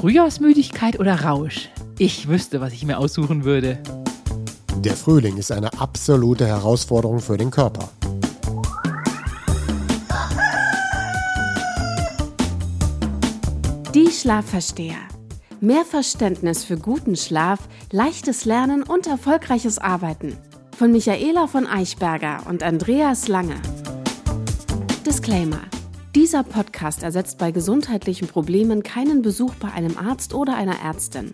Frühjahrsmüdigkeit oder Rausch? Ich wüsste, was ich mir aussuchen würde. Der Frühling ist eine absolute Herausforderung für den Körper. Die Schlafversteher. Mehr Verständnis für guten Schlaf, leichtes Lernen und erfolgreiches Arbeiten. Von Michaela von Eichberger und Andreas Lange. Disclaimer. Dieser Podcast ersetzt bei gesundheitlichen Problemen keinen Besuch bei einem Arzt oder einer Ärztin.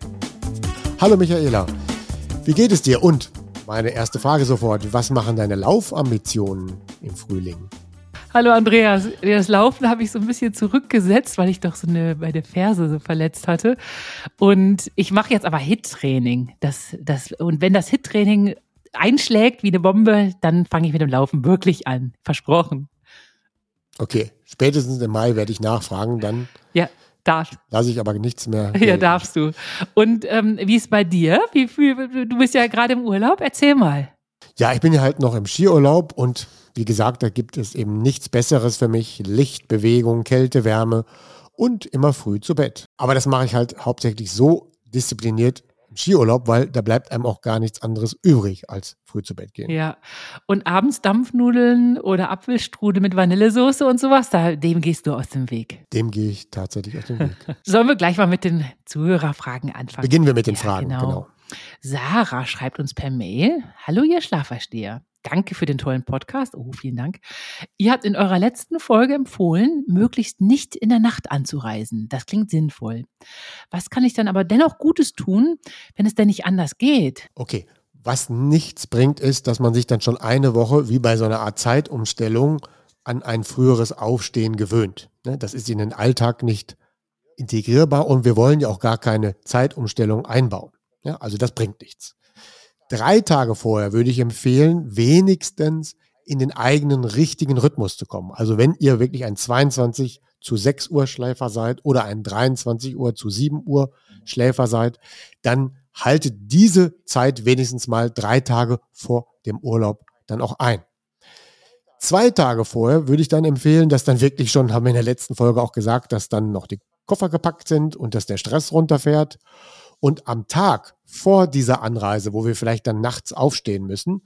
Hallo Michaela, wie geht es dir? Und meine erste Frage sofort, was machen deine Laufambitionen im Frühling? Hallo Andreas, das Laufen habe ich so ein bisschen zurückgesetzt, weil ich doch so eine bei der Ferse so verletzt hatte. Und ich mache jetzt aber HIIT-Training. Und wenn das HIIT-Training einschlägt wie eine Bombe, dann fange ich mit dem Laufen wirklich an. Versprochen. Okay, spätestens im Mai werde ich nachfragen, dann ja, darf. Lasse ich aber nichts mehr. Gelten. Ja, darfst du. Und wie ist bei dir? Du bist ja gerade im Urlaub, erzähl mal. Ja, ich bin ja halt noch im Skiurlaub und wie gesagt, da gibt es eben nichts Besseres für mich. Licht, Bewegung, Kälte, Wärme und immer früh zu Bett. Aber das mache ich halt hauptsächlich so diszipliniert, Skiurlaub, weil da bleibt einem auch gar nichts anderes übrig, als früh zu Bett gehen. Ja, und abends Dampfnudeln oder Apfelstrudel mit Vanillesoße und sowas, dem gehst du aus dem Weg. Dem gehe ich tatsächlich aus dem Weg. Sollen wir gleich mal mit den Zuhörerfragen anfangen? Beginnen wir mit den Fragen, genau. Sarah schreibt uns per Mail, hallo ihr Schlafversteher. Danke für den tollen Podcast. Oh, vielen Dank. Ihr habt in eurer letzten Folge empfohlen, möglichst nicht in der Nacht anzureisen. Das klingt sinnvoll. Was kann ich dann aber dennoch Gutes tun, wenn es denn nicht anders geht? Okay, was nichts bringt, ist, dass man sich dann schon eine Woche, wie bei so einer Art Zeitumstellung, an ein früheres Aufstehen gewöhnt. Das ist in den Alltag nicht integrierbar und wir wollen ja auch gar keine Zeitumstellung einbauen. Also das bringt nichts. 3 Tage vorher würde ich empfehlen, wenigstens in den eigenen richtigen Rhythmus zu kommen. Also wenn ihr wirklich ein 22:00 zu 6:00 Schläfer seid oder ein 23:00 zu 7:00 Schläfer seid, dann haltet diese Zeit wenigstens mal 3 Tage vor dem Urlaub dann auch ein. 2 Tage vorher würde ich dann empfehlen, dass dann wirklich schon, haben wir in der letzten Folge auch gesagt, dass dann noch die Koffer gepackt sind und dass der Stress runterfährt. Und am Tag vor dieser Anreise, wo wir vielleicht dann nachts aufstehen müssen,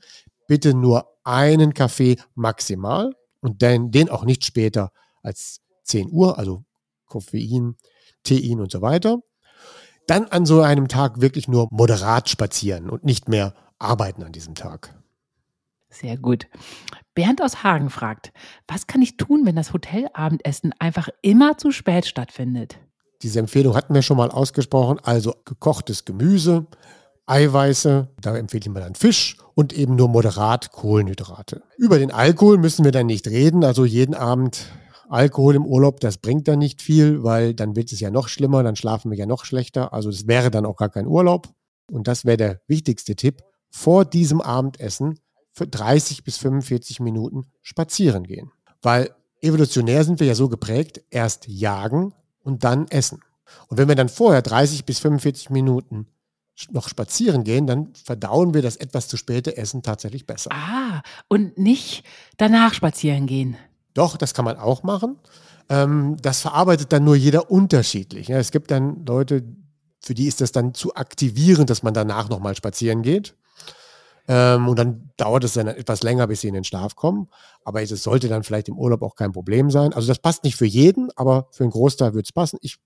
bitte nur einen Kaffee maximal und den auch nicht später als 10 Uhr, also Koffein, Tein und so weiter. Dann an so einem Tag wirklich nur moderat spazieren und nicht mehr arbeiten an diesem Tag. Sehr gut. Bernd aus Hagen fragt, was kann ich tun, wenn das Hotelabendessen einfach immer zu spät stattfindet? Diese Empfehlung hatten wir schon mal ausgesprochen, also gekochtes Gemüse, Eiweiße, da empfehle ich mal dann Fisch und eben nur moderat Kohlenhydrate. Über den Alkohol müssen wir dann nicht reden, also jeden Abend Alkohol im Urlaub, das bringt dann nicht viel, weil dann wird es ja noch schlimmer, dann schlafen wir ja noch schlechter, also das wäre dann auch gar kein Urlaub. Und das wäre der wichtigste Tipp, vor diesem Abendessen für 30 bis 45 Minuten spazieren gehen. Weil evolutionär sind wir ja so geprägt, erst jagen, und dann essen. Und wenn wir dann vorher 30 bis 45 Minuten noch spazieren gehen, dann verdauen wir das etwas zu späte Essen tatsächlich besser. Ah, und nicht danach spazieren gehen. Doch, das kann man auch machen. Das verarbeitet dann nur jeder unterschiedlich. Ja, es gibt dann Leute, für die ist das dann zu aktivierend, dass man danach nochmal spazieren geht. Und dann dauert es dann etwas länger, bis sie in den Schlaf kommen. Aber es sollte dann vielleicht im Urlaub auch kein Problem sein. Also das passt nicht für jeden, aber für einen Großteil wird es passen. Ich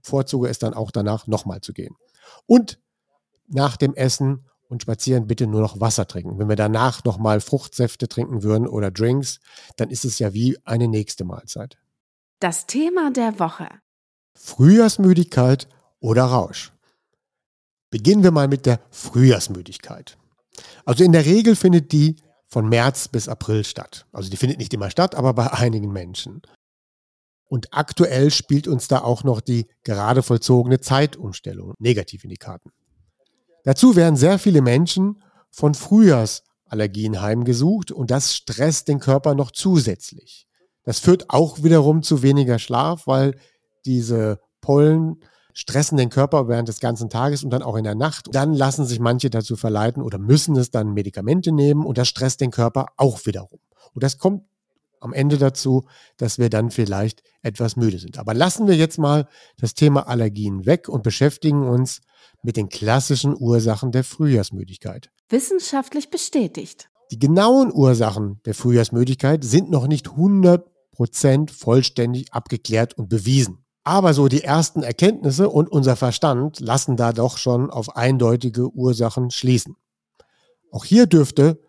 bevorzuge es dann auch danach nochmal zu gehen. Und nach dem Essen und Spazieren bitte nur noch Wasser trinken. Wenn wir danach nochmal Fruchtsäfte trinken würden oder Drinks, dann ist es ja wie eine nächste Mahlzeit. Das Thema der Woche. Frühjahrsmüdigkeit oder Rausch. Beginnen wir mal mit der Frühjahrsmüdigkeit. Also in der Regel findet die von März bis April statt. Also die findet nicht immer statt, aber bei einigen Menschen. Und aktuell spielt uns da auch noch die gerade vollzogene Zeitumstellung negativ in die Karten. Dazu werden sehr viele Menschen von Frühjahrsallergien heimgesucht und das stresst den Körper noch zusätzlich. Das führt auch wiederum zu weniger Schlaf, weil diese Pollen stressen den Körper während des ganzen Tages und dann auch in der Nacht. Dann lassen sich manche dazu verleiten oder müssen es dann Medikamente nehmen und das stresst den Körper auch wiederum. Und das kommt am Ende dazu, dass wir dann vielleicht etwas müde sind. Aber lassen wir jetzt mal das Thema Allergien weg und beschäftigen uns mit den klassischen Ursachen der Frühjahrsmüdigkeit. Wissenschaftlich bestätigt. Die genauen Ursachen der Frühjahrsmüdigkeit sind noch nicht 100% vollständig abgeklärt und bewiesen. Aber so die ersten Erkenntnisse und unser Verstand lassen da doch schon auf eindeutige Ursachen schließen. Auch hier dürfte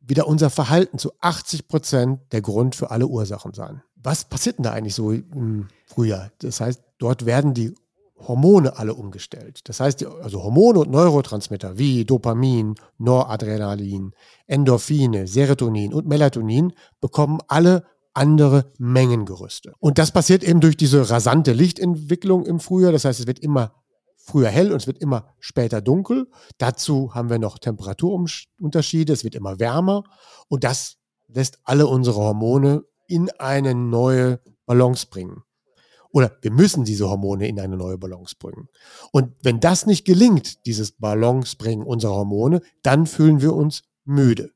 wieder unser Verhalten zu 80% der Grund für alle Ursachen sein. Was passiert denn da eigentlich so im Frühjahr? Das heißt, dort werden die Hormone alle umgestellt. Das heißt, also Hormone und Neurotransmitter wie Dopamin, Noradrenalin, Endorphine, Serotonin und Melatonin bekommen alle andere Mengengerüste. Und das passiert eben durch diese rasante Lichtentwicklung im Frühjahr. Das heißt, es wird immer früher hell und es wird immer später dunkel. Dazu haben wir noch Temperaturunterschiede. Es wird immer wärmer. Und das lässt alle unsere Hormone in eine neue Balance bringen. Oder wir müssen diese Hormone in eine neue Balance bringen. Und wenn das nicht gelingt, dieses Balancebringen unserer Hormone, dann fühlen wir uns müde.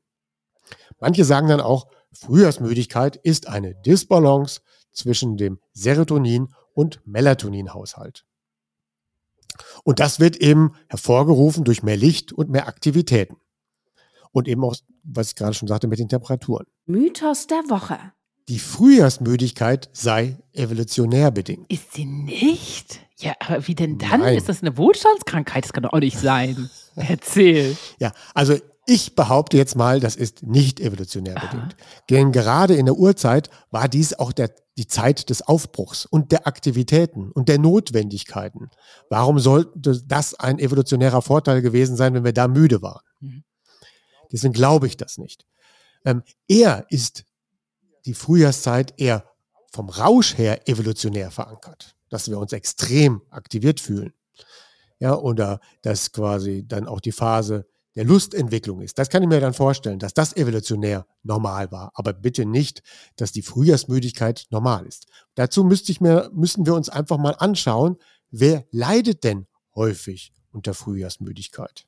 Manche sagen dann auch, Frühjahrsmüdigkeit ist eine Disbalance zwischen dem Serotonin- und Melatoninhaushalt. Und das wird eben hervorgerufen durch mehr Licht und mehr Aktivitäten. Und eben auch, was ich gerade schon sagte, mit den Temperaturen. Mythos der Woche. Die Frühjahrsmüdigkeit sei evolutionär bedingt. Ist sie nicht? Ja, aber wie denn dann? Nein. Ist das eine Wohlstandskrankheit? Das kann doch auch nicht sein. Erzähl. Ja, also ich behaupte jetzt mal, das ist nicht evolutionär bedingt. Denn gerade in der Urzeit war dies auch die Zeit des Aufbruchs und der Aktivitäten und der Notwendigkeiten. Warum sollte das ein evolutionärer Vorteil gewesen sein, wenn wir da müde waren? Deswegen glaube ich das nicht. Eher ist die Frühjahrszeit eher vom Rausch her evolutionär verankert, dass wir uns extrem aktiviert fühlen. Ja, oder dass quasi dann auch die Phase der Lustentwicklung ist. Das kann ich mir dann vorstellen, dass das evolutionär normal war. Aber bitte nicht, dass die Frühjahrsmüdigkeit normal ist. Dazu müssen wir uns einfach mal anschauen, wer leidet denn häufig unter Frühjahrsmüdigkeit?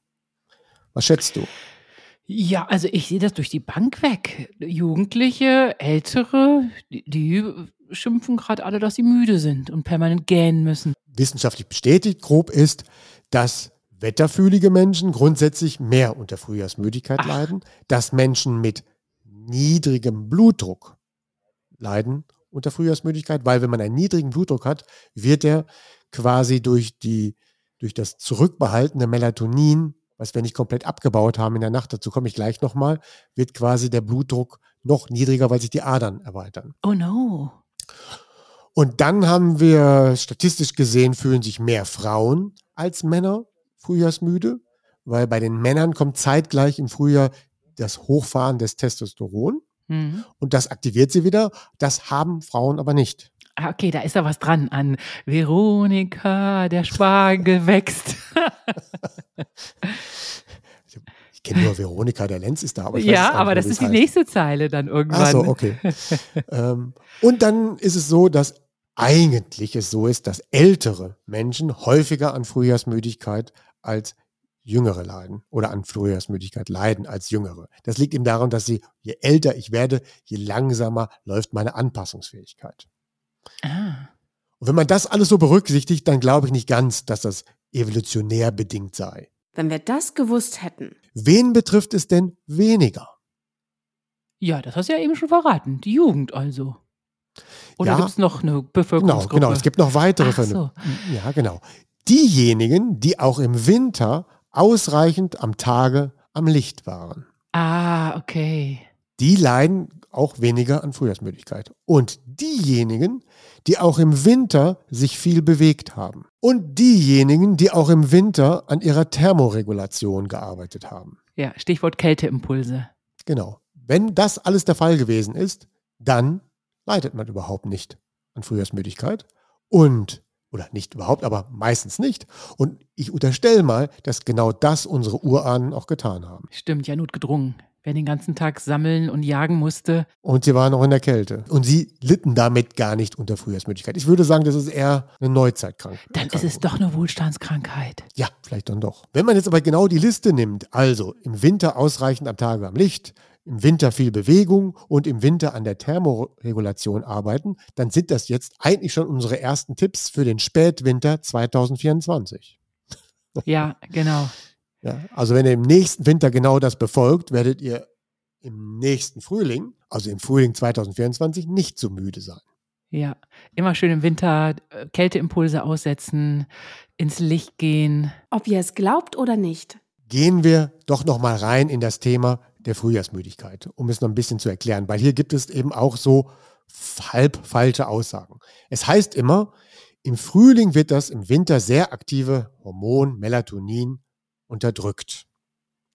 Was schätzt du? Ja, also ich sehe das durch die Bank weg. Jugendliche, Ältere, die schimpfen gerade alle, dass sie müde sind und permanent gähnen müssen. Wissenschaftlich bestätigt grob ist, dass wetterfühlige Menschen grundsätzlich mehr unter Frühjahrsmüdigkeit leiden, dass Menschen mit niedrigem Blutdruck leiden unter Frühjahrsmüdigkeit, weil wenn man einen niedrigen Blutdruck hat, wird er quasi durch das zurückbehaltene Melatonin, was wir nicht komplett abgebaut haben in der Nacht, dazu komme ich gleich nochmal, wird quasi der Blutdruck noch niedriger, weil sich die Adern erweitern. Oh no. Und dann haben wir, statistisch gesehen, fühlen sich mehr Frauen als Männer frühjahrsmüde, weil bei den Männern kommt zeitgleich im Frühjahr das Hochfahren des Testosteron und das aktiviert sie wieder. Das haben Frauen aber nicht. Okay, da ist da was dran an Veronika, der Spargel wächst. Ich kenne nur Veronika, der Lenz ist da. Aber ich weiß nicht, aber das ist die nächste Zeile dann irgendwann. Ach so, okay. Und dann ist es so, dass eigentlich es so ist, dass ältere Menschen häufiger an Frühjahrsmüdigkeit als Jüngere leiden oder an Frühjahrsmüdigkeit leiden als Jüngere. Das liegt eben daran, dass je älter ich werde, je langsamer läuft meine Anpassungsfähigkeit. Und wenn man das alles so berücksichtigt, dann glaube ich nicht ganz, dass das evolutionär bedingt sei. Wenn wir das gewusst hätten. Wen betrifft es denn weniger? Ja, das hast du ja eben schon verraten. Die Jugend also. Oder gibt es noch eine Bevölkerungsgruppe? Genau, es gibt noch weitere. Ja, genau. Diejenigen, die auch im Winter ausreichend am Tage am Licht waren. Ah, okay. Die leiden auch weniger an Frühjahrsmüdigkeit. Und diejenigen, die auch im Winter sich viel bewegt haben. Und diejenigen, die auch im Winter an ihrer Thermoregulation gearbeitet haben. Ja, Stichwort Kälteimpulse. Genau. Wenn das alles der Fall gewesen ist, dann leidet man überhaupt nicht an Frühjahrsmüdigkeit oder nicht überhaupt, aber meistens nicht. Und ich unterstelle mal, dass genau das unsere Urahnen auch getan haben. Stimmt, ja, notgedrungen. Wer den ganzen Tag sammeln und jagen musste. Und sie waren auch in der Kälte. Und sie litten damit gar nicht unter Frühjahrsmüdigkeit. Ich würde sagen, das ist eher eine Neuzeitkrankheit. Dann ist es doch eine Wohlstandskrankheit. Ja, vielleicht dann doch. Wenn man jetzt aber genau die Liste nimmt, also im Winter ausreichend am Tage am Licht, im Winter viel Bewegung und im Winter an der Thermoregulation arbeiten, dann sind das jetzt eigentlich schon unsere ersten Tipps für den Spätwinter 2024. Ja, genau. Ja, also wenn ihr im nächsten Winter genau das befolgt, werdet ihr im nächsten Frühling, also im Frühling 2024, nicht so müde sein. Ja, immer schön im Winter Kälteimpulse aussetzen, ins Licht gehen. Ob ihr es glaubt oder nicht. Gehen wir doch nochmal rein in das Thema der Frühjahrsmüdigkeit, um es noch ein bisschen zu erklären, weil hier gibt es eben auch so halb falsche Aussagen. Es heißt immer, im Frühling wird das im Winter sehr aktive Hormon Melatonin unterdrückt.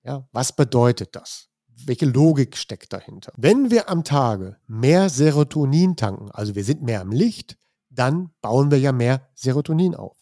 Ja, was bedeutet das? Welche Logik steckt dahinter? Wenn wir am Tage mehr Serotonin tanken, also wir sind mehr am Licht, dann bauen wir ja mehr Serotonin auf.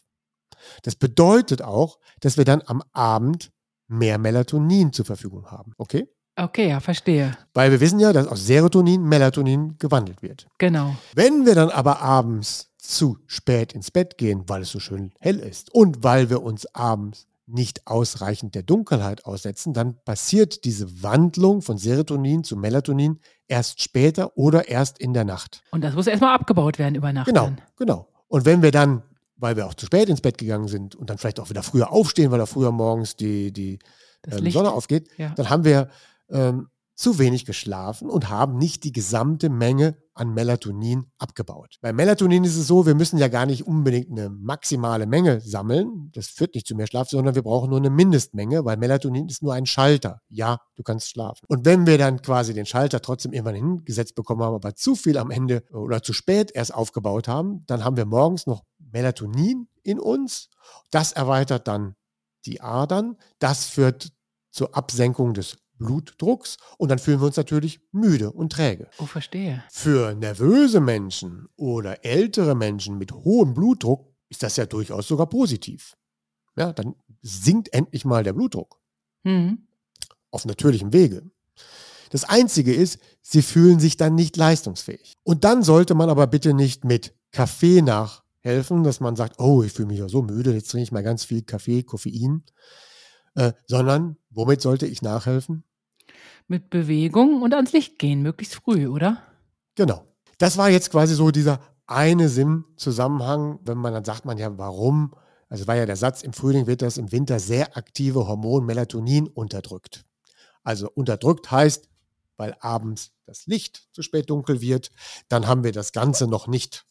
Das bedeutet auch, dass wir dann am Abend mehr Melatonin zur Verfügung haben. Okay? Okay, ja, verstehe. Weil wir wissen ja, dass aus Serotonin Melatonin gewandelt wird. Genau. Wenn wir dann aber abends zu spät ins Bett gehen, weil es so schön hell ist und weil wir uns abends nicht ausreichend der Dunkelheit aussetzen, dann passiert diese Wandlung von Serotonin zu Melatonin erst später oder erst in der Nacht. Und das muss erstmal abgebaut werden über Nacht. Genau, dann. Genau. Und wenn wir dann, weil wir auch zu spät ins Bett gegangen sind und dann vielleicht auch wieder früher aufstehen, weil da früher morgens die Sonne aufgeht, ja, dann haben wir zu wenig geschlafen und haben nicht die gesamte Menge an Melatonin abgebaut. Bei Melatonin ist es so, wir müssen ja gar nicht unbedingt eine maximale Menge sammeln. Das führt nicht zu mehr Schlaf, sondern wir brauchen nur eine Mindestmenge, weil Melatonin ist nur ein Schalter. Ja, du kannst schlafen. Und wenn wir dann quasi den Schalter trotzdem irgendwann hingesetzt bekommen haben, aber zu viel am Ende oder zu spät erst aufgebaut haben, dann haben wir morgens noch Melatonin in uns. Das erweitert dann die Adern. Das führt zur Absenkung des Blutdrucks und dann fühlen wir uns natürlich müde und träge. Oh, verstehe. Für nervöse Menschen oder ältere Menschen mit hohem Blutdruck ist das ja durchaus sogar positiv. Ja, dann sinkt endlich mal der Blutdruck. Mhm. Auf natürlichem Wege. Das Einzige ist, sie fühlen sich dann nicht leistungsfähig. Und dann sollte man aber bitte nicht mit Kaffee nachhelfen, dass man sagt, oh, ich fühle mich ja so müde, jetzt trinke ich mal ganz viel Kaffee, Koffein. Sondern womit sollte ich nachhelfen? Mit Bewegung und ans Licht gehen, möglichst früh, oder? Genau. Das war jetzt quasi so dieser eine Sinn-Zusammenhang, wenn man dann sagt, man ja, warum? Also war ja der Satz, im Frühling wird das im Winter sehr aktive Hormon Melatonin unterdrückt. Also unterdrückt heißt, weil abends das Licht zu spät dunkel wird, dann haben wir das Ganze noch nicht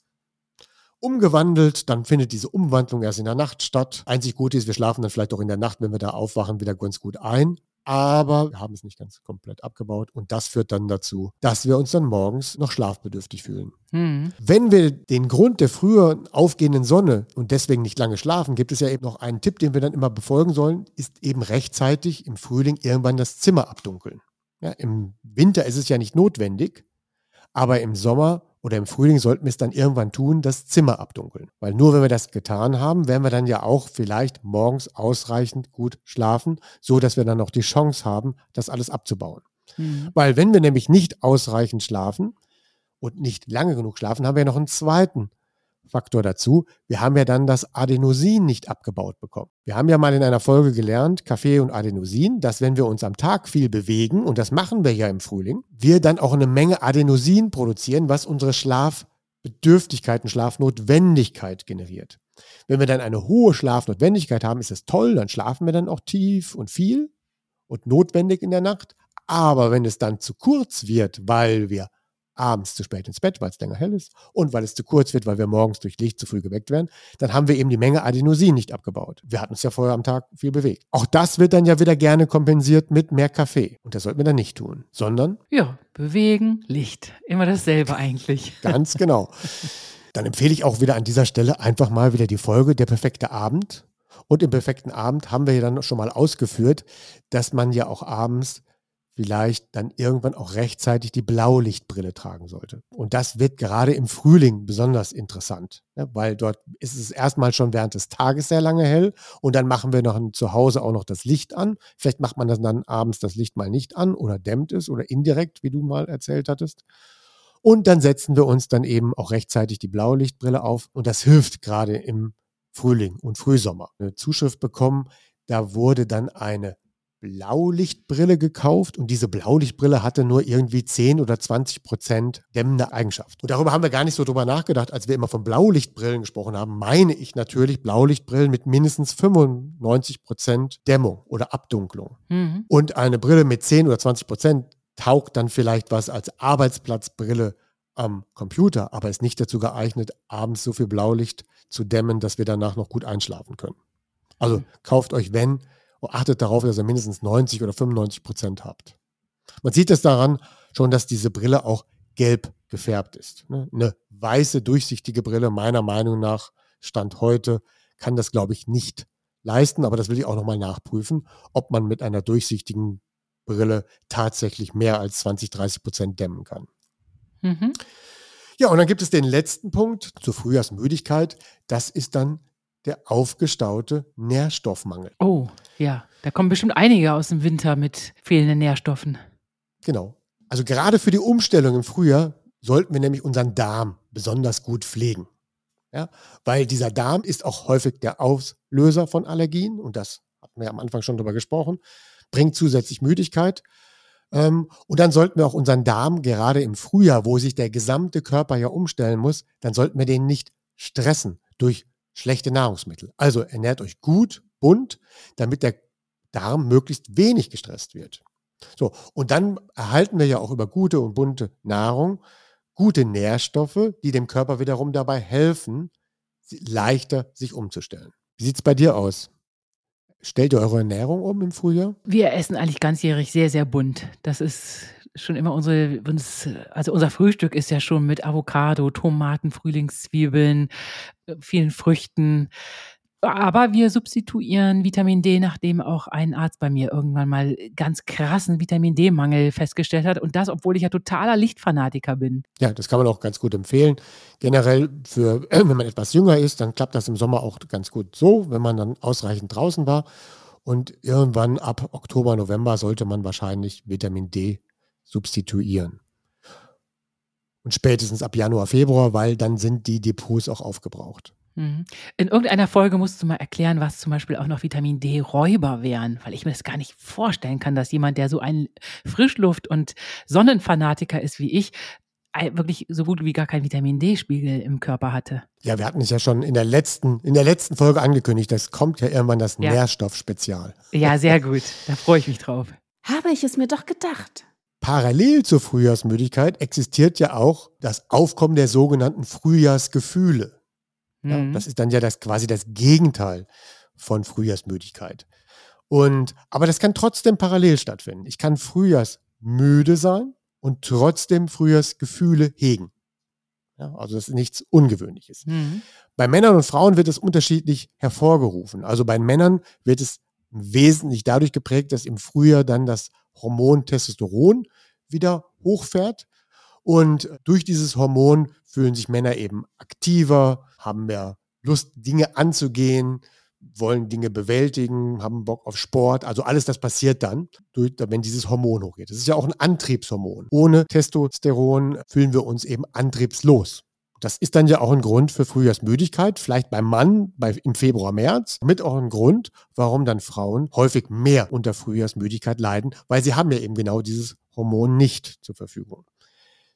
umgewandelt, dann findet diese Umwandlung erst in der Nacht statt. Einzig Gute ist, wir schlafen dann vielleicht auch in der Nacht, wenn wir da aufwachen, wieder ganz gut ein. Aber wir haben es nicht ganz komplett abgebaut und das führt dann dazu, dass wir uns dann morgens noch schlafbedürftig fühlen. Hm. Wenn wir den Grund der früher aufgehenden Sonne und deswegen nicht lange schlafen, gibt es ja eben noch einen Tipp, den wir dann immer befolgen sollen, ist eben rechtzeitig im Frühling irgendwann das Zimmer abdunkeln. Ja, im Winter ist es ja nicht notwendig, aber im Sommer oder im Frühling sollten wir es dann irgendwann tun, das Zimmer abdunkeln. Weil nur wenn wir das getan haben, werden wir dann ja auch vielleicht morgens ausreichend gut schlafen, so dass wir dann noch die Chance haben, das alles abzubauen. Mhm. Weil wenn wir nämlich nicht ausreichend schlafen und nicht lange genug schlafen, haben wir ja noch einen zweiten Faktor dazu. Wir haben ja dann das Adenosin nicht abgebaut bekommen. Wir haben ja mal in einer Folge gelernt, Kaffee und Adenosin, dass wenn wir uns am Tag viel bewegen, und das machen wir ja im Frühling, wir dann auch eine Menge Adenosin produzieren, was unsere Schlafbedürftigkeit und Schlafnotwendigkeit generiert. Wenn wir dann eine hohe Schlafnotwendigkeit haben, ist das toll, dann schlafen wir dann auch tief und viel und notwendig in der Nacht. Aber wenn es dann zu kurz wird, weil wir abends zu spät ins Bett, weil es länger hell ist und weil es zu kurz wird, weil wir morgens durch Licht zu früh geweckt werden, dann haben wir eben die Menge Adenosin nicht abgebaut. Wir hatten uns ja vorher am Tag viel bewegt. Auch das wird dann ja wieder gerne kompensiert mit mehr Kaffee. Und das sollten wir dann nicht tun, sondern... Ja, bewegen, Licht. Immer dasselbe eigentlich. Ganz genau. Dann empfehle ich auch wieder an dieser Stelle einfach mal wieder die Folge Der perfekte Abend. Und im perfekten Abend haben wir ja dann schon mal ausgeführt, dass man ja auch abends vielleicht dann irgendwann auch rechtzeitig die Blaulichtbrille tragen sollte. Und das wird gerade im Frühling besonders interessant, ne? Weil dort ist es erstmal schon während des Tages sehr lange hell und dann machen wir noch zu Hause auch noch das Licht an. Vielleicht macht man dann abends das Licht mal nicht an oder dämmt es oder indirekt, wie du mal erzählt hattest. Und dann setzen wir uns dann eben auch rechtzeitig die Blaulichtbrille auf und das hilft gerade im Frühling und Frühsommer. Eine Zuschrift bekommen, da wurde dann eine Blaulichtbrille gekauft und diese Blaulichtbrille hatte nur irgendwie 10 oder 20% dämmende Eigenschaft. Und darüber haben wir gar nicht so drüber nachgedacht, als wir immer von Blaulichtbrillen gesprochen haben, meine ich natürlich Blaulichtbrillen mit mindestens 95% Dämmung oder Abdunklung. Mhm. Und eine Brille mit 10 oder 20% taugt dann vielleicht was als Arbeitsplatzbrille am Computer, aber ist nicht dazu geeignet, abends so viel Blaulicht zu dämmen, dass wir danach noch gut einschlafen können. Also kauft euch, wenn, und achtet darauf, dass ihr mindestens 90 oder 95% habt. Man sieht es daran schon, dass diese Brille auch gelb gefärbt ist. Eine weiße, durchsichtige Brille, meiner Meinung nach, Stand heute, kann das, glaube ich, nicht leisten. Aber das will ich auch nochmal nachprüfen, ob man mit einer durchsichtigen Brille tatsächlich mehr als 20-30% dämmen kann. Mhm. Ja, und dann gibt es den letzten Punkt zur Frühjahrsmüdigkeit. Das ist dann der aufgestaute Nährstoffmangel. Oh, ja. Da kommen bestimmt einige aus dem Winter mit fehlenden Nährstoffen. Genau. Also gerade für die Umstellung im Frühjahr sollten wir nämlich unseren Darm besonders gut pflegen. Ja? Weil dieser Darm ist auch häufig der Auslöser von Allergien. Und das hatten wir am Anfang schon drüber gesprochen. Bringt zusätzlich Müdigkeit. Und dann sollten wir auch unseren Darm gerade im Frühjahr, wo sich der gesamte Körper ja umstellen muss, dann sollten wir den nicht stressen durch schlechte Nahrungsmittel. Also ernährt euch gut, bunt, damit der Darm möglichst wenig gestresst wird. So, und dann erhalten wir ja auch über gute und bunte Nahrung gute Nährstoffe, die dem Körper wiederum dabei helfen, leichter sich umzustellen. Wie sieht es bei dir aus? Stellt ihr eure Ernährung um im Frühjahr? Wir essen eigentlich ganzjährig sehr, sehr bunt. Das ist schon immer unser Frühstück ist ja schon mit Avocado, Tomaten, Frühlingszwiebeln, vielen Früchten. Aber wir substituieren Vitamin D, nachdem auch ein Arzt bei mir irgendwann mal ganz krassen Vitamin D-Mangel festgestellt hat. Und das, obwohl ich ja totaler Lichtfanatiker bin. Ja, das kann man auch ganz gut empfehlen. Generell, wenn man etwas jünger ist, dann klappt das im Sommer auch ganz gut so, wenn man dann ausreichend draußen war. Und irgendwann ab Oktober, November sollte man wahrscheinlich Vitamin D substituieren. Und spätestens ab Januar, Februar, weil dann sind die Depots auch aufgebraucht. In irgendeiner Folge musst du mal erklären, was zum Beispiel auch noch Vitamin D-Räuber wären, weil ich mir das gar nicht vorstellen kann, dass jemand, der so ein Frischluft- und Sonnenfanatiker ist wie ich, wirklich so gut wie gar keinen Vitamin D-Spiegel im Körper hatte. Ja, wir hatten es ja schon in der letzten Folge angekündigt, das kommt ja irgendwann das Nährstoffspezial. Ja, sehr gut, da freue ich mich drauf. Habe ich es mir doch gedacht. Parallel zur Frühjahrsmüdigkeit existiert ja auch das Aufkommen der sogenannten Frühjahrsgefühle. Ja, das ist dann ja quasi das Gegenteil von Frühjahrsmüdigkeit. Aber das kann trotzdem parallel stattfinden. Ich kann frühjahrsmüde sein und trotzdem Frühjahrsgefühle hegen. Ja, also das ist nichts Ungewöhnliches. Mhm. Bei Männern und Frauen wird es unterschiedlich hervorgerufen. Also bei Männern wird es wesentlich dadurch geprägt, dass im Frühjahr dann das Hormon Testosteron wieder hochfährt. Und durch dieses Hormon fühlen sich Männer eben aktiver, haben mehr Lust, Dinge anzugehen, wollen Dinge bewältigen, haben Bock auf Sport. Also alles das passiert dann, wenn dieses Hormon hochgeht. Das ist ja auch ein Antriebshormon. Ohne Testosteron fühlen wir uns eben antriebslos. Das ist dann ja auch ein Grund für Frühjahrsmüdigkeit, vielleicht beim Mann im Februar, März. Mit auch ein Grund, warum dann Frauen häufig mehr unter Frühjahrsmüdigkeit leiden, weil sie haben ja eben genau dieses Hormon nicht zur Verfügung.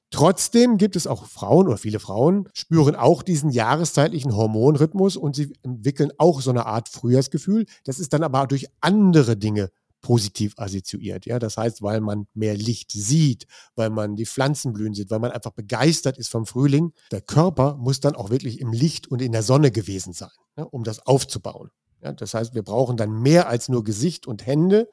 Trotzdem gibt es auch Frauen, oder viele Frauen spüren auch diesen jahreszeitlichen Hormonrhythmus und sie entwickeln auch so eine Art Frühjahrsgefühl. Das ist dann aber durch andere Dinge positiv assoziiert. Ja? Das heißt, weil man mehr Licht sieht, weil man die Pflanzen blühen sieht, weil man einfach begeistert ist vom Frühling. Der Körper muss dann auch wirklich im Licht und in der Sonne gewesen sein, ja, um das aufzubauen. Ja? Das heißt, wir brauchen dann mehr als nur Gesicht und Hände.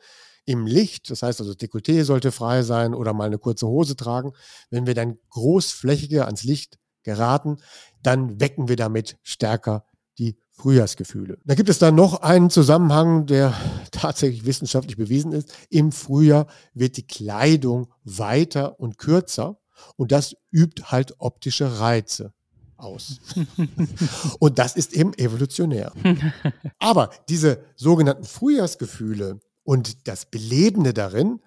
Im Licht, das heißt also Dekolleté sollte frei sein oder mal eine kurze Hose tragen. Wenn wir dann großflächiger ans Licht geraten, dann wecken wir damit stärker die Frühjahrsgefühle. Da gibt es dann noch einen Zusammenhang, der tatsächlich wissenschaftlich bewiesen ist. Im Frühjahr wird die Kleidung weiter und kürzer und das übt halt optische Reize aus. Und das ist eben evolutionär. Aber diese sogenannten Frühjahrsgefühle, und das Belebende darin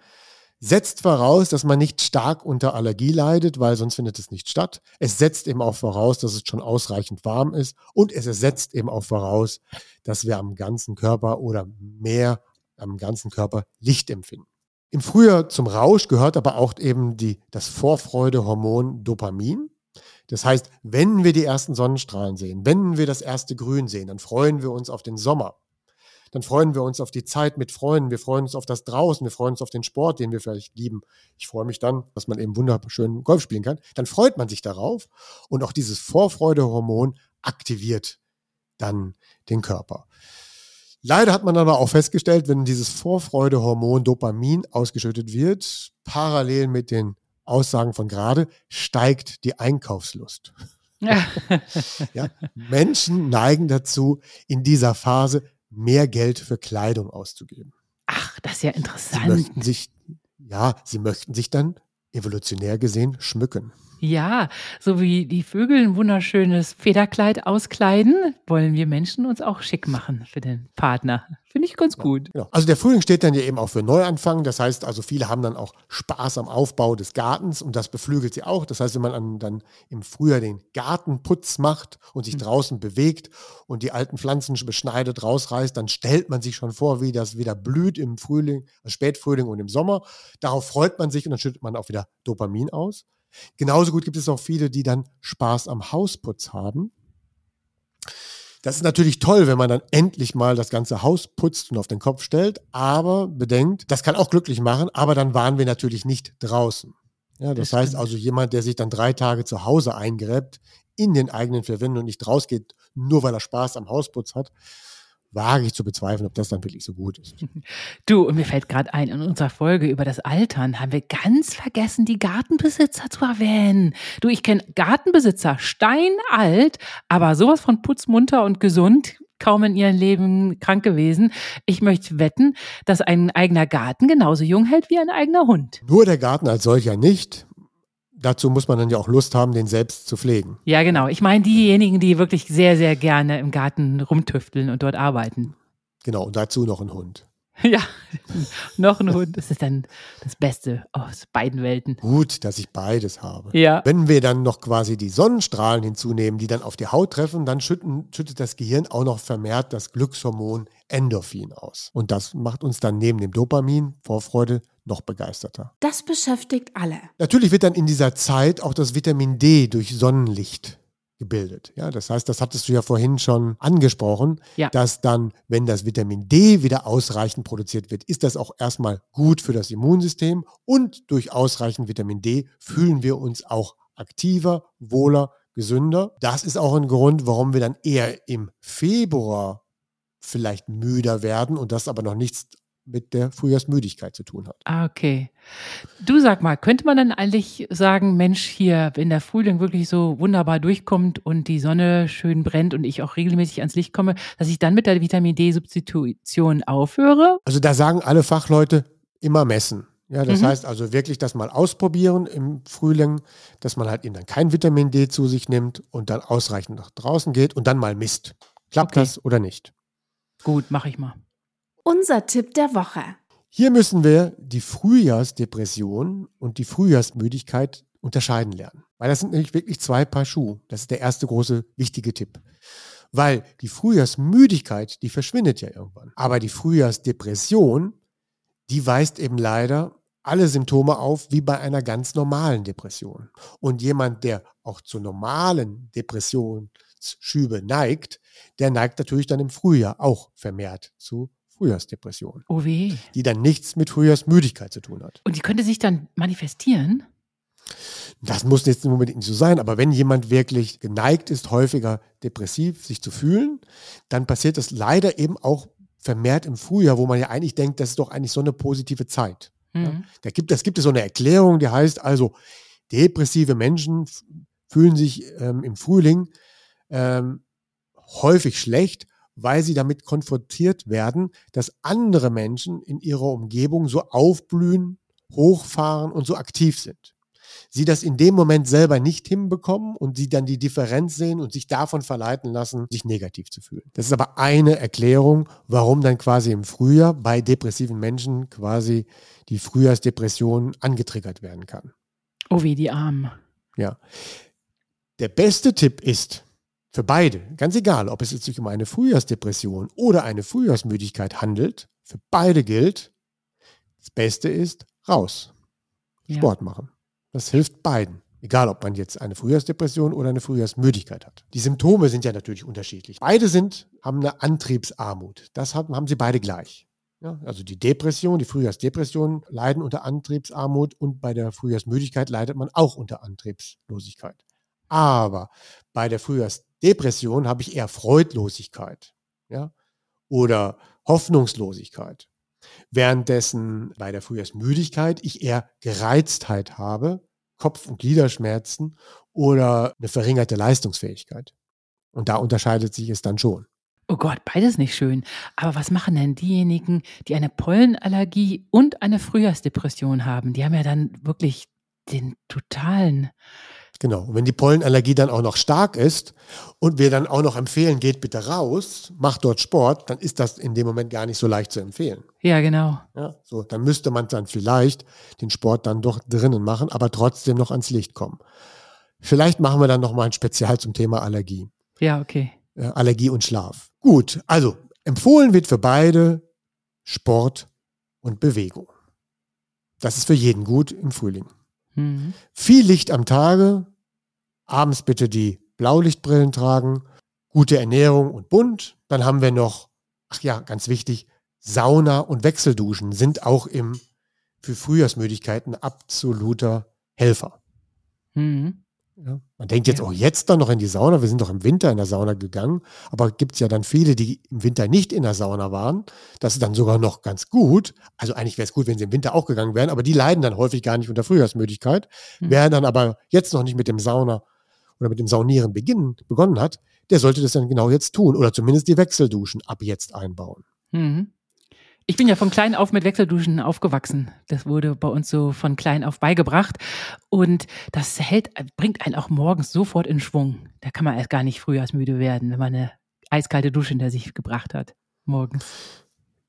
setzt voraus, dass man nicht stark unter Allergie leidet, weil sonst findet es nicht statt. Es setzt eben auch voraus, dass es schon ausreichend warm ist. Und es setzt eben auch voraus, dass wir am ganzen Körper oder mehr am ganzen Körper Licht empfinden. Im Frühjahr zum Rausch gehört aber auch eben das Vorfreudehormon Dopamin. Das heißt, wenn wir die ersten Sonnenstrahlen sehen, wenn wir das erste Grün sehen, dann freuen wir uns auf den Sommer. Dann freuen wir uns auf die Zeit mit Freunden, wir freuen uns auf das Draußen, wir freuen uns auf den Sport, den wir vielleicht lieben. Ich freue mich dann, dass man eben wunderschön Golf spielen kann. Dann freut man sich darauf und auch dieses Vorfreudehormon aktiviert dann den Körper. Leider hat man aber auch festgestellt, wenn dieses Vorfreudehormon Dopamin ausgeschüttet wird, parallel mit den Aussagen von gerade, steigt die Einkaufslust. Ja. Ja, Menschen neigen dazu, in dieser Phase mehr Geld für Kleidung auszugeben. Ach, das ist ja interessant. Sie möchten sich dann evolutionär gesehen schmücken. Ja, so wie die Vögel ein wunderschönes Federkleid auskleiden, wollen wir Menschen uns auch schick machen für den Partner. Finde ich ganz gut. Ja, genau. Also der Frühling steht dann ja eben auch für Neuanfang. Das heißt also, viele haben dann auch Spaß am Aufbau des Gartens und das beflügelt sie auch. Das heißt, wenn man dann im Frühjahr den Gartenputz macht und sich draußen bewegt und die alten Pflanzen beschneidet, rausreißt, dann stellt man sich schon vor, wie das wieder blüht im Frühling, Spätfrühling und im Sommer. Darauf freut man sich und dann schüttet man auch wieder Dopamin aus. Genauso gut gibt es auch viele, die dann Spaß am Hausputz haben. Das ist natürlich toll, wenn man dann endlich mal das ganze Haus putzt und auf den Kopf stellt, aber bedenkt, das kann auch glücklich machen, aber dann waren wir natürlich nicht draußen. Ja, das heißt also, jemand, der sich dann 3 Tage zu Hause eingräbt, in den eigenen 4 Wänden und nicht rausgeht, nur weil er Spaß am Hausputz hat, wage ich zu bezweifeln, ob das dann wirklich so gut ist. Du, und mir fällt gerade ein, in unserer Folge über das Altern haben wir ganz vergessen, die Gartenbesitzer zu erwähnen. Du, ich kenne Gartenbesitzer, steinalt, aber sowas von putzmunter und gesund, kaum in ihrem Leben krank gewesen. Ich möchte wetten, dass ein eigener Garten genauso jung hält wie ein eigener Hund. Nur der Garten als solcher nicht. Dazu muss man dann ja auch Lust haben, den selbst zu pflegen. Ja, genau. Ich meine diejenigen, die wirklich sehr, sehr gerne im Garten rumtüfteln und dort arbeiten. Genau, und dazu noch ein Hund. Ja, noch ein Hund. Das ist dann das Beste aus beiden Welten. Gut, dass ich beides habe. Ja. Wenn wir dann noch quasi die Sonnenstrahlen hinzunehmen, die dann auf die Haut treffen, dann schüttet das Gehirn auch noch vermehrt das Glückshormon Endorphin aus. Und das macht uns dann neben dem Dopamin, Vorfreude, noch begeisterter. Das beschäftigt alle. Natürlich wird dann in dieser Zeit auch das Vitamin D durch Sonnenlicht gebildet. Ja, das heißt, das hattest du ja vorhin schon angesprochen, ja, dass dann, wenn das Vitamin D wieder ausreichend produziert wird, ist das auch erstmal gut für das Immunsystem und durch ausreichend Vitamin D fühlen wir uns auch aktiver, wohler, gesünder. Das ist auch ein Grund, warum wir dann eher im Februar vielleicht müder werden und das aber noch nichts mit der Frühjahrsmüdigkeit zu tun hat. Ah, okay. Du, sag mal, könnte man dann eigentlich sagen, Mensch, hier, wenn der Frühling wirklich so wunderbar durchkommt und die Sonne schön brennt und ich auch regelmäßig ans Licht komme, dass ich dann mit der Vitamin-D-Substitution aufhöre? Also da sagen alle Fachleute, immer messen. Ja, das heißt also wirklich das mal ausprobieren im Frühling, dass man halt eben dann kein Vitamin D zu sich nimmt und dann ausreichend nach draußen geht und dann mal misst. Klappt das oder nicht? Gut, mache ich mal. Unser Tipp der Woche. Hier müssen wir die Frühjahrsdepression und die Frühjahrsmüdigkeit unterscheiden lernen. Weil das sind nämlich wirklich 2 Paar Schuhe. Das ist der erste große wichtige Tipp. Weil die Frühjahrsmüdigkeit, die verschwindet ja irgendwann. Aber die Frühjahrsdepression, die weist eben leider alle Symptome auf, wie bei einer ganz normalen Depression. Und jemand, der auch zur normalen Depressionsschübe neigt, der neigt natürlich dann im Frühjahr auch vermehrt zu Frühjahrsdepression. Oh weh. Die dann nichts mit Frühjahrsmüdigkeit zu tun hat. Und die könnte sich dann manifestieren? Das muss jetzt im Moment nicht so sein, aber wenn jemand wirklich geneigt ist, häufiger depressiv sich zu fühlen, dann passiert das leider eben auch vermehrt im Frühjahr, wo man ja eigentlich denkt, das ist doch eigentlich so eine positive Zeit. Mhm. Ja? Da gibt es so eine Erklärung, die heißt also, depressive Menschen fühlen sich im Frühling häufig schlecht, weil sie damit konfrontiert werden, dass andere Menschen in ihrer Umgebung so aufblühen, hochfahren und so aktiv sind. Sie das in dem Moment selber nicht hinbekommen und sie dann die Differenz sehen und sich davon verleiten lassen, sich negativ zu fühlen. Das ist aber eine Erklärung, warum dann quasi im Frühjahr bei depressiven Menschen quasi die Frühjahrsdepression angetriggert werden kann. Oh, wie die Armen. Ja. Der beste Tipp ist, für beide, ganz egal, ob es sich um eine Frühjahrsdepression oder eine Frühjahrsmüdigkeit handelt, für beide gilt, das Beste ist raus, Sport machen. Das hilft beiden. Egal, ob man jetzt eine Frühjahrsdepression oder eine Frühjahrsmüdigkeit hat. Die Symptome sind ja natürlich unterschiedlich. Beide haben eine Antriebsarmut. Das haben sie beide gleich. Ja, also die Depression, die Frühjahrsdepression leiden unter Antriebsarmut und bei der Frühjahrsmüdigkeit leidet man auch unter Antriebslosigkeit. Aber bei der Frühjahrsdepression habe ich eher Freudlosigkeit, ja, oder Hoffnungslosigkeit. Währenddessen bei der Frühjahrsmüdigkeit ich eher Gereiztheit habe, Kopf- und Gliederschmerzen oder eine verringerte Leistungsfähigkeit. Und da unterscheidet sich es dann schon. Oh Gott, beides nicht schön. Aber was machen denn diejenigen, die eine Pollenallergie und eine Frühjahrsdepression haben? Die haben ja dann wirklich den totalen... Genau, und wenn die Pollenallergie dann auch noch stark ist und wir dann auch noch empfehlen, geht bitte raus, macht dort Sport, dann ist das in dem Moment gar nicht so leicht zu empfehlen. Ja, genau. Ja, so, dann müsste man dann vielleicht den Sport dann doch drinnen machen, aber trotzdem noch ans Licht kommen. Vielleicht machen wir dann nochmal ein Spezial zum Thema Allergie. Ja, okay. Allergie und Schlaf. Gut, also empfohlen wird für beide Sport und Bewegung. Das ist für jeden gut im Frühling. Mhm. Viel Licht am Tage, abends bitte die Blaulichtbrillen tragen, gute Ernährung und bunt. Dann haben wir noch, ach ja, ganz wichtig, Sauna und Wechselduschen sind auch für Frühjahrsmüdigkeiten absoluter Helfer. Mhm. Ja, man denkt jetzt auch jetzt dann noch in die Sauna, wir sind doch im Winter in der Sauna gegangen, aber gibt es ja dann viele, die im Winter nicht in der Sauna waren, das ist dann sogar noch ganz gut, also eigentlich wäre es gut, wenn sie im Winter auch gegangen wären, aber die leiden dann häufig gar nicht unter Frühjahrsmüdigkeit, wer dann aber jetzt noch nicht mit dem Sauna oder mit dem Saunieren begonnen hat, der sollte das dann genau jetzt tun oder zumindest die Wechselduschen ab jetzt einbauen. Mhm. Ich bin ja von klein auf mit Wechselduschen aufgewachsen. Das wurde bei uns so von klein auf beigebracht. Und das bringt einen auch morgens sofort in Schwung. Da kann man erst gar nicht frühjahrsmüde werden, wenn man eine eiskalte Dusche hinter sich gebracht hat morgens.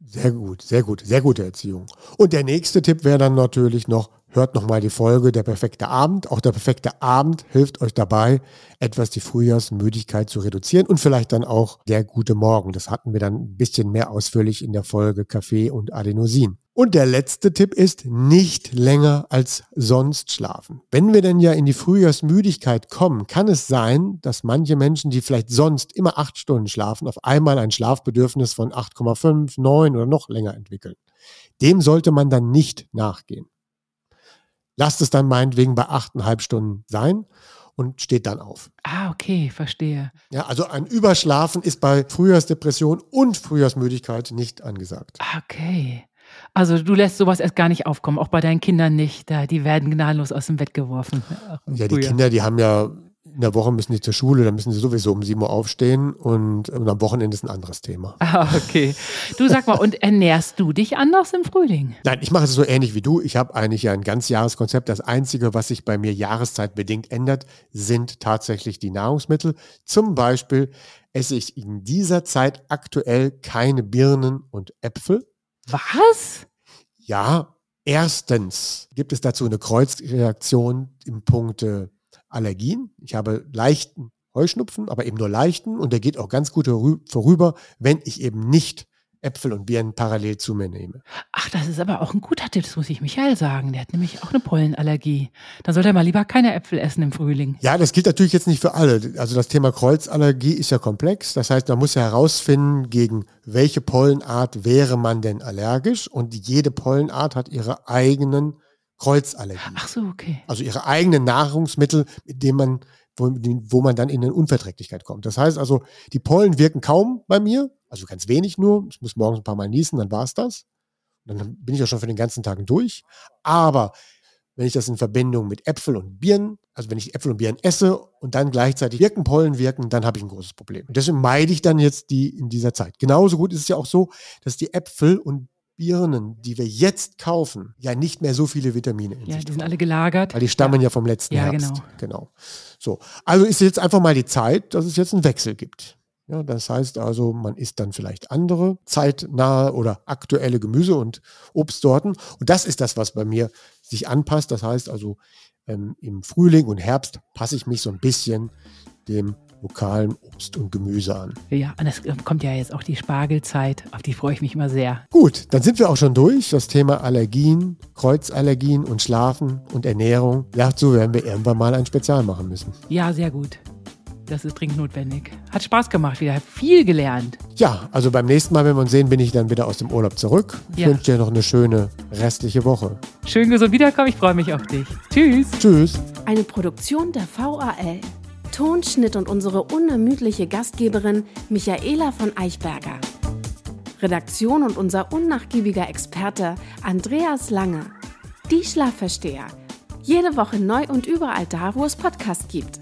Sehr gut, sehr gut, sehr gute Erziehung. Und der nächste Tipp wäre dann natürlich noch, hört nochmal die Folge Der perfekte Abend. Auch der perfekte Abend hilft euch dabei, etwas die Frühjahrsmüdigkeit zu reduzieren und vielleicht dann auch der gute Morgen. Das hatten wir dann ein bisschen mehr ausführlich in der Folge Kaffee und Adenosin. Und der letzte Tipp ist, nicht länger als sonst schlafen. Wenn wir denn ja in die Frühjahrsmüdigkeit kommen, kann es sein, dass manche Menschen, die vielleicht sonst immer 8 Stunden schlafen, auf einmal ein Schlafbedürfnis von 8,5, 9 oder noch länger entwickeln. Dem sollte man dann nicht nachgehen. Lasst es dann meinetwegen bei 8,5 Stunden sein und steht dann auf. Ah, okay, verstehe. Ja, also ein Überschlafen ist bei Frühjahrsdepression und Frühjahrsmüdigkeit nicht angesagt. Okay. Also du lässt sowas erst gar nicht aufkommen, auch bei deinen Kindern nicht. Die werden gnadenlos aus dem Bett geworfen. Ja, die Kinder, die haben ja, in der Woche müssen die zur Schule, da müssen sie sowieso um 7 Uhr aufstehen und am Wochenende ist ein anderes Thema. Ah, okay. Du sag mal, und ernährst du dich anders im Frühling? Nein, ich mache es so ähnlich wie du. Ich habe eigentlich ja ein Ganzjahreskonzept. Das Einzige, was sich bei mir jahreszeitbedingt ändert, sind tatsächlich die Nahrungsmittel. Zum Beispiel esse ich in dieser Zeit aktuell keine Birnen und Äpfel. Was? Ja, erstens gibt es dazu eine Kreuzreaktion im Punkte Allergien. Ich habe leichten Heuschnupfen, aber eben nur leichten und der geht auch ganz gut vorüber, wenn ich eben nicht Äpfel und Birnen parallel zu mir nehme. Ach, das ist aber auch ein guter Tipp, das muss ich Michael sagen. Der hat nämlich auch eine Pollenallergie. Dann sollte er mal lieber keine Äpfel essen im Frühling. Ja, das gilt natürlich jetzt nicht für alle. Also das Thema Kreuzallergie ist ja komplex. Das heißt, man muss ja herausfinden, gegen welche Pollenart wäre man denn allergisch. Und jede Pollenart hat ihre eigenen Kreuzallergien. Ach so, okay. Also ihre eigenen Nahrungsmittel, mit denen man, wo man dann in eine Unverträglichkeit kommt. Das heißt also, die Pollen wirken kaum bei mir, also ganz wenig nur. Ich muss morgens ein paar Mal niesen, dann war es das. Und dann bin ich ja schon für den ganzen Tag durch. Aber wenn ich das in Verbindung mit Äpfel und Birnen, also wenn ich Äpfel und Birnen esse und dann gleichzeitig Pollen wirken, dann habe ich ein großes Problem. Und deswegen meide ich dann jetzt die in dieser Zeit. Genauso gut ist es ja auch so, dass die Äpfel und Birnen, die wir jetzt kaufen, ja nicht mehr so viele Vitamine in sich. Ja, die sind alle gelagert. Weil die stammen ja vom letzten Herbst. Ja, genau. So. Also ist jetzt einfach mal die Zeit, dass es jetzt einen Wechsel gibt. Ja, das heißt also, man isst dann vielleicht andere zeitnahe oder aktuelle Gemüse- und Obstsorten. Und das ist das, was bei mir sich anpasst. Das heißt also, im Frühling und Herbst passe ich mich so ein bisschen dem lokalem Obst und Gemüse an. Ja, und es kommt ja jetzt auch die Spargelzeit, auf die freue ich mich immer sehr. Gut, dann sind wir auch schon durch. Das Thema Allergien, Kreuzallergien und Schlafen und Ernährung. Dazu werden wir irgendwann mal ein Spezial machen müssen. Ja, sehr gut. Das ist dringend notwendig. Hat Spaß gemacht wieder, habe viel gelernt. Ja, also beim nächsten Mal, wenn wir uns sehen, bin ich dann wieder aus dem Urlaub zurück. Ja. Ich wünsche dir noch eine schöne restliche Woche. Schön gesund wiederkommen, ich freue mich auf dich. Tschüss. Tschüss. Eine Produktion der VAL. Tonschnitt und unsere unermüdliche Gastgeberin Michaela von Eichberger. Redaktion und unser unnachgiebiger Experte Andreas Lange. Die Schlafversteher. Jede Woche neu und überall da, wo es Podcasts gibt.